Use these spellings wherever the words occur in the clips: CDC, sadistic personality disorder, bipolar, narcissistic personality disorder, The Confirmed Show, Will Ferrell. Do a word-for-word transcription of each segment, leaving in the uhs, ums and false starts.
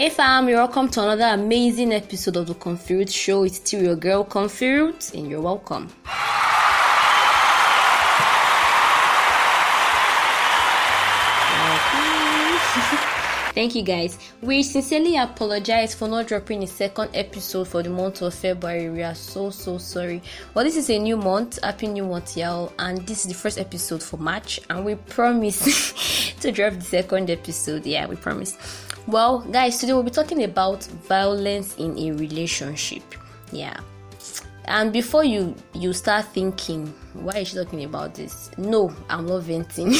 Hey fam, you're welcome to another amazing episode of The Confirmed Show. It's still your girl Confirmed, and you're welcome. Thank you guys. We sincerely apologize for not dropping a second episode for the month of February. We are so so sorry. Well, this is a new month. Happy new month, y'all. And this is the first episode for March, and we promise to drop the second episode. Yeah, we promise. Well, guys, today we'll be talking about violence in a relationship. Yeah. And before you you start thinking, why is she talking about this? No, I'm not venting.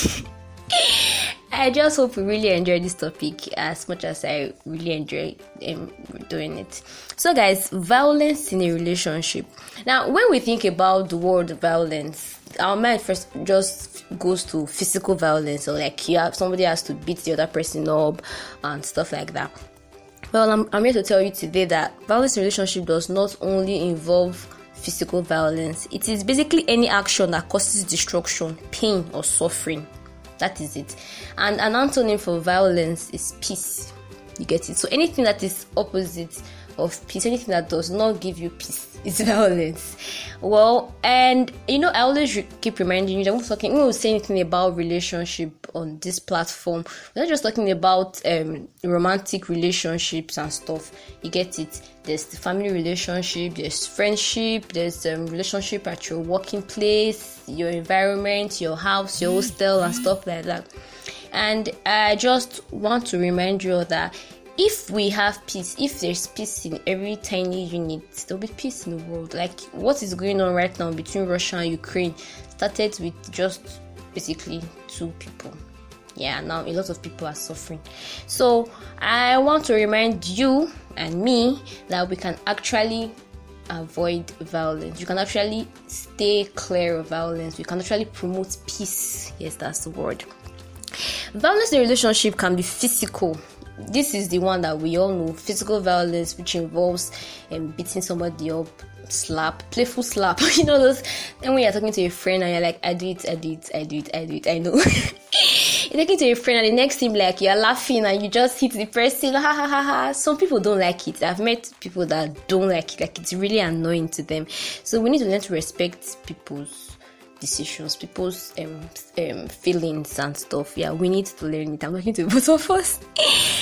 I just hope you really enjoy this topic as much as I really enjoy um, doing it. So, guys, violence in a relationship. Now, when we think about the word violence, our mind first just goes to physical violence, or like you have somebody has to beat the other person up and stuff like that. Well, I'm, I'm here to tell you today that violence in a relationship does not only involve physical violence. It is basically any action that causes destruction, pain, or suffering. That is it. And an antonym for violence is peace. You get it? So anything that is opposite of peace, anything that does not give you peace, is violence. Well, and you know, I always re- keep reminding you that we're talking, when we say anything about relationship on this platform, we're not just talking about um, romantic relationships and stuff. You get it? There's the family relationship, there's friendship, there's um, relationship at your working place, your environment, your house, your hostel, and stuff like that. And I just want to remind you that if we have peace, if there's peace in every tiny unit, there'll be peace in the world. Like what is going on right now between Russia and Ukraine started with just basically two people. Yeah, now a lot of people are suffering. So I want to remind you and me that we can actually avoid violence. You can actually stay clear of violence. You can actually promote peace. Yes, that's the word. Violence in a relationship can be physical. This is the one that we all know, physical violence, which involves um, beating somebody up, slap, playful slap, you know those. And when you're talking to a friend and you're like, I do it, I do it, I do it, I do it, I know. You're talking to a friend and the next thing, like, you're laughing and you just hit the person, ha ha ha ha. Some people don't like it. I've met people that don't like it, like it's really annoying to them. So we need to learn to respect people's decisions, people's um, um, feelings and stuff. Yeah, we need to learn it. I'm talking to both of us.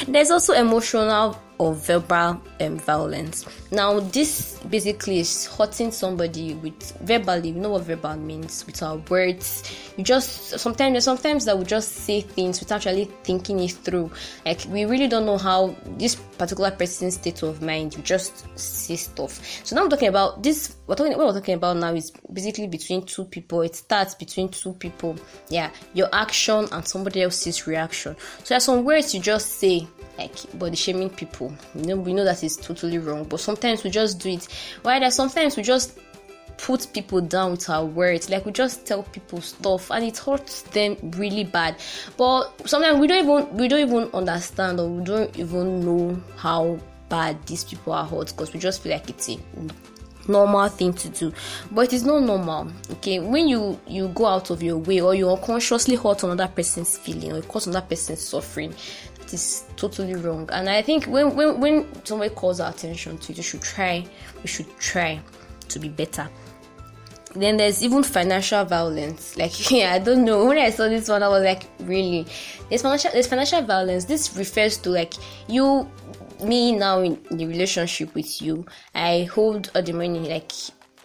There's also emotional or verbal um, violence. Now, this basically is hurting somebody with verbally. You know what verbal means? With our words, you just sometimes there's sometimes that we just say things without actually thinking it through. Like we really don't know how this particular person's state of mind. You just say stuff. So now I'm talking about this. We're talking. What we're talking about now is basically between two people. It starts between two people. Yeah, your action and somebody else's reaction. So there's some words you just say, like body shaming people. You know, we know that it's totally wrong, but sometimes we just do it. Why that sometimes we just put people down with our words, like we just tell people stuff and it hurts them really bad. But sometimes we don't even we don't even understand, or we don't even know how bad these people are hurt, because we just feel like it's a normal thing to do. But it is not normal. Okay, when you you go out of your way, or you unconsciously hurt another person's feeling, or cause another person's suffering, is totally wrong. And I think when, when when somebody calls our attention to it, we should try we should try to be better. Then there's even financial violence. Like, yeah, I don't know, when I saw this one I was like, really? There's financial there's financial violence. This refers to like you me now in the relationship with you, I hold all the money, like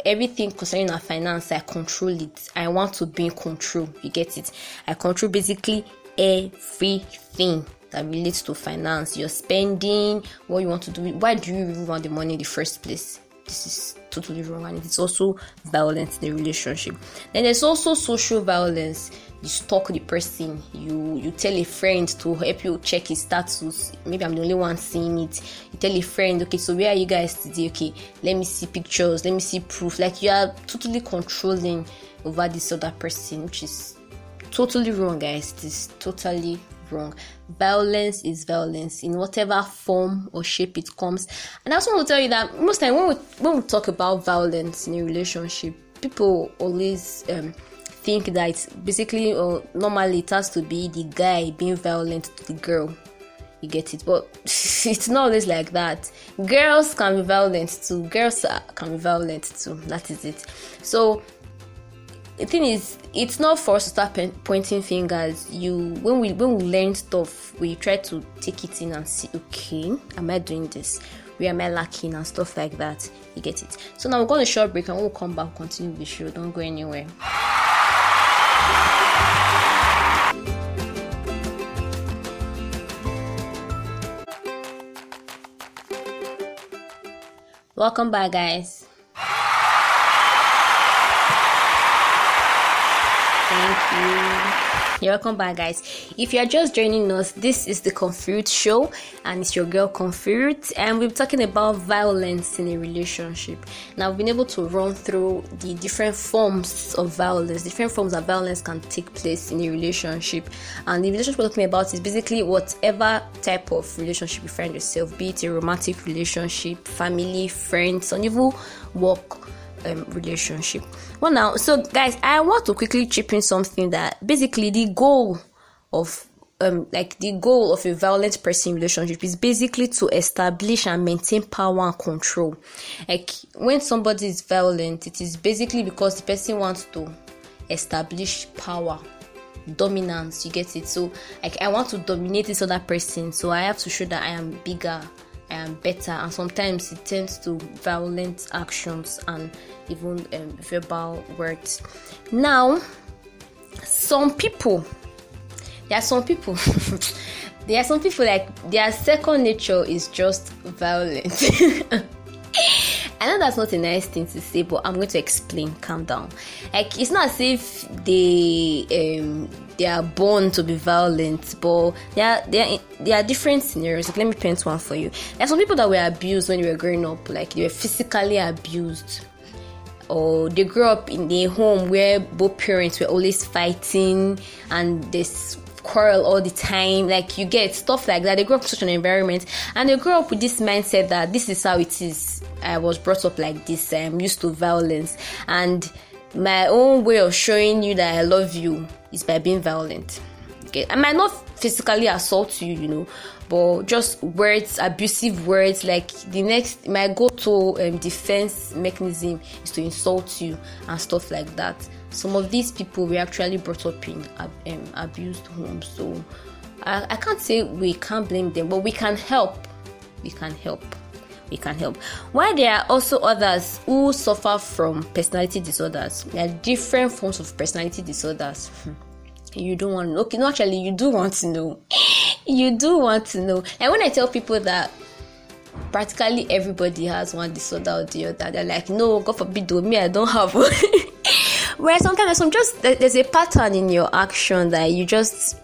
everything concerning our finance, I control it. I want to be in control. You get it? I control basically everything that relates to finance, your spending, what you want to do. Why do you even want the money in the first place? This is totally wrong, and it's also violence in the relationship. Then there's also social violence. You stalk the person. You you tell a friend to help you check his status. Maybe I'm the only one seeing it. You tell a friend, okay, so where are you guys today? Okay, let me see pictures. Let me see proof. Like, you are totally controlling over this other person, which is totally wrong, guys. It is totally wrong. Violence is violence in whatever form or shape it comes. And I also want to tell you that most time when we when we talk about violence in a relationship, people always um, think that it's basically, or normally it has to be the guy being violent to the girl. you get it. But it's not always like that. Girls can be violent too. Girls can be violent too. That is it. So the thing is, it's not for us to start pen- pointing fingers. You, when we when we learn stuff, we try to take it in and see, okay, am I doing this? Where am I lacking and stuff like that? You get it. So now we're going to short break and we'll come back, continue the show. Don't go anywhere. Welcome back, guys. Thank you. You're welcome back, guys. If you're just joining us, this is the Confirmed Show, and it's your girl Confirmed, and we're talking about violence in a relationship. Now, we've been able to run through the different forms of violence, different forms of violence can take place in a relationship, and the relationship we're talking about is basically whatever type of relationship you find yourself, be it a romantic relationship, family, friends, or even work Um, relationship. Well, now, so guys, I want to quickly chip in something that basically the goal of um like the goal of a violent person relationship is basically to establish and maintain power and control. Like when somebody is violent, it is basically because the person wants to establish power, dominance. You get it? So like I want to dominate this other person, so I have to show that I am bigger, I am better, and sometimes it tends to violent actions and even um, verbal words. Now, some people, there are some people, there are some people like their second nature is just violent. I know that's not a nice thing to say, but I'm going to explain. Calm down. Like it's not as if they um, they are born to be violent, but there are, there are, there are different scenarios. Like, let me paint one for you. There are some people that were abused when they were growing up, like they were physically abused, or they grew up in a home where both parents were always fighting and this quarrel all the time. Like you get stuff like that. They grew up in such an environment, and they grew up with this mindset that this is how it is. I was brought up like this. I'm used to violence, and my own way of showing you that I love you is by being violent. Okay, I might not physically assault you, you know, but just words, abusive words. Like the next, my go-to um, defense mechanism is to insult you and stuff like that. Some of these people were actually brought up in um, abused homes, so I, I can't say we can't blame them, but we can help. We can help. We can help. While there are also others who suffer from personality disorders, there are different forms of personality disorders. You don't want to know. Okay, no, actually, you do want to know. You do want to know. And when I tell people that practically everybody has one disorder or the other, they're like, no, God forbid, me, I don't have one. Where sometimes some just there's a pattern in your action that you just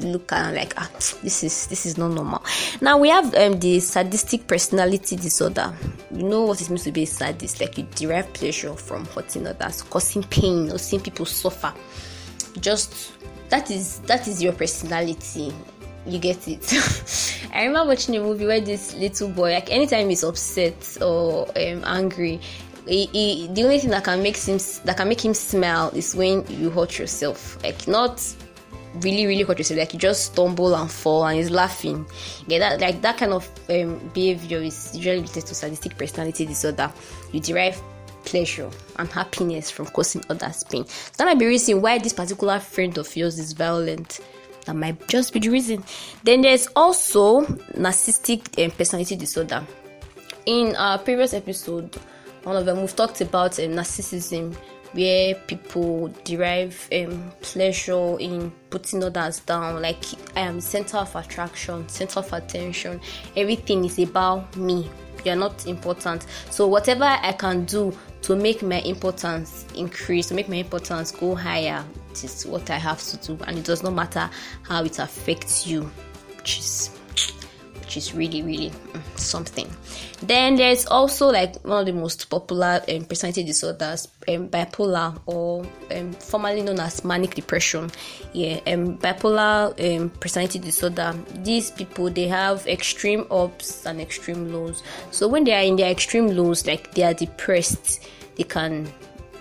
look at and like, ah, this is this is not normal. Now we have um the sadistic personality disorder. You know what it means to be a sadist? Like you derive pleasure from hurting others, causing pain, or seeing people suffer. Just that is that is your personality. You get it. I remember watching a movie where this little boy, like anytime he's upset or um, angry, He, he, the only thing that can make him that can make him smile is when you hurt yourself. Like not really, really hurt yourself. Like you just stumble and fall, and he's laughing. Yeah, that like that kind of um, behavior is usually related to sadistic personality disorder. You derive pleasure and happiness from causing others pain. So that might be the reason why this particular friend of yours is violent. That might just be the reason. Then there's also narcissistic um, personality disorder. In our previous episode, one of them, we've talked about um, narcissism, where people derive um, pleasure in putting others down. Like I am center of attraction, center of attention. Everything is about me. You're not important. So whatever I can do to make my importance increase, to make my importance go higher, it is what I have to do, and it does not matter how it affects you. Which is which is really, really something. Then there's also like one of the most popular um, personality disorders, um, bipolar, or um, formerly known as manic depression. Yeah, um, bipolar um, personality disorder. These people, they have extreme ups and extreme lows. So when they are in their extreme lows, like they are depressed, they can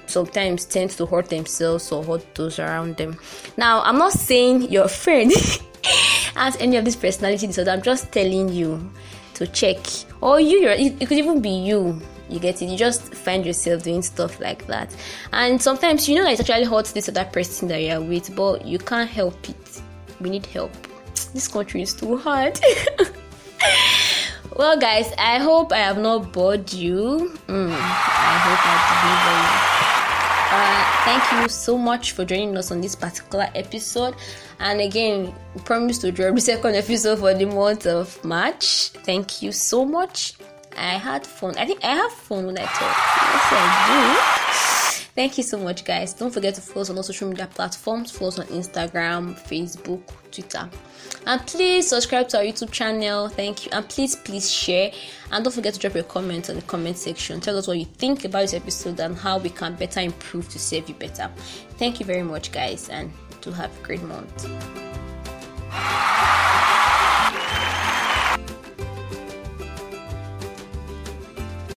sometimes tend to hurt themselves or hurt those around them. Now, I'm not saying your friend. has any of this personality disorder, I'm just telling you to check. Or you, it could even be you. You get it? You just find yourself doing stuff like that. And sometimes you know that it's actually hurts this other person that you're with, but you can't help it. We need help. This country is too hard. Well, guys, I hope I have not bored you. Mm, I hope I didn't bore you. Uh, thank you so much for joining us on this particular episode. And again, we promise to drop the second episode for the month of March. Thank you so much. I had fun. I think I have fun when I talk. Yes, I do. Thank you so much, guys. Don't forget to follow us on all social media platforms. Follow us on Instagram, Facebook, Twitter. And please subscribe to our YouTube channel. Thank you. And please, please share. And don't forget to drop your comment on the comment section. Tell us what you think about this episode and how we can better improve to serve you better. Thank you very much, guys. And do have a great month.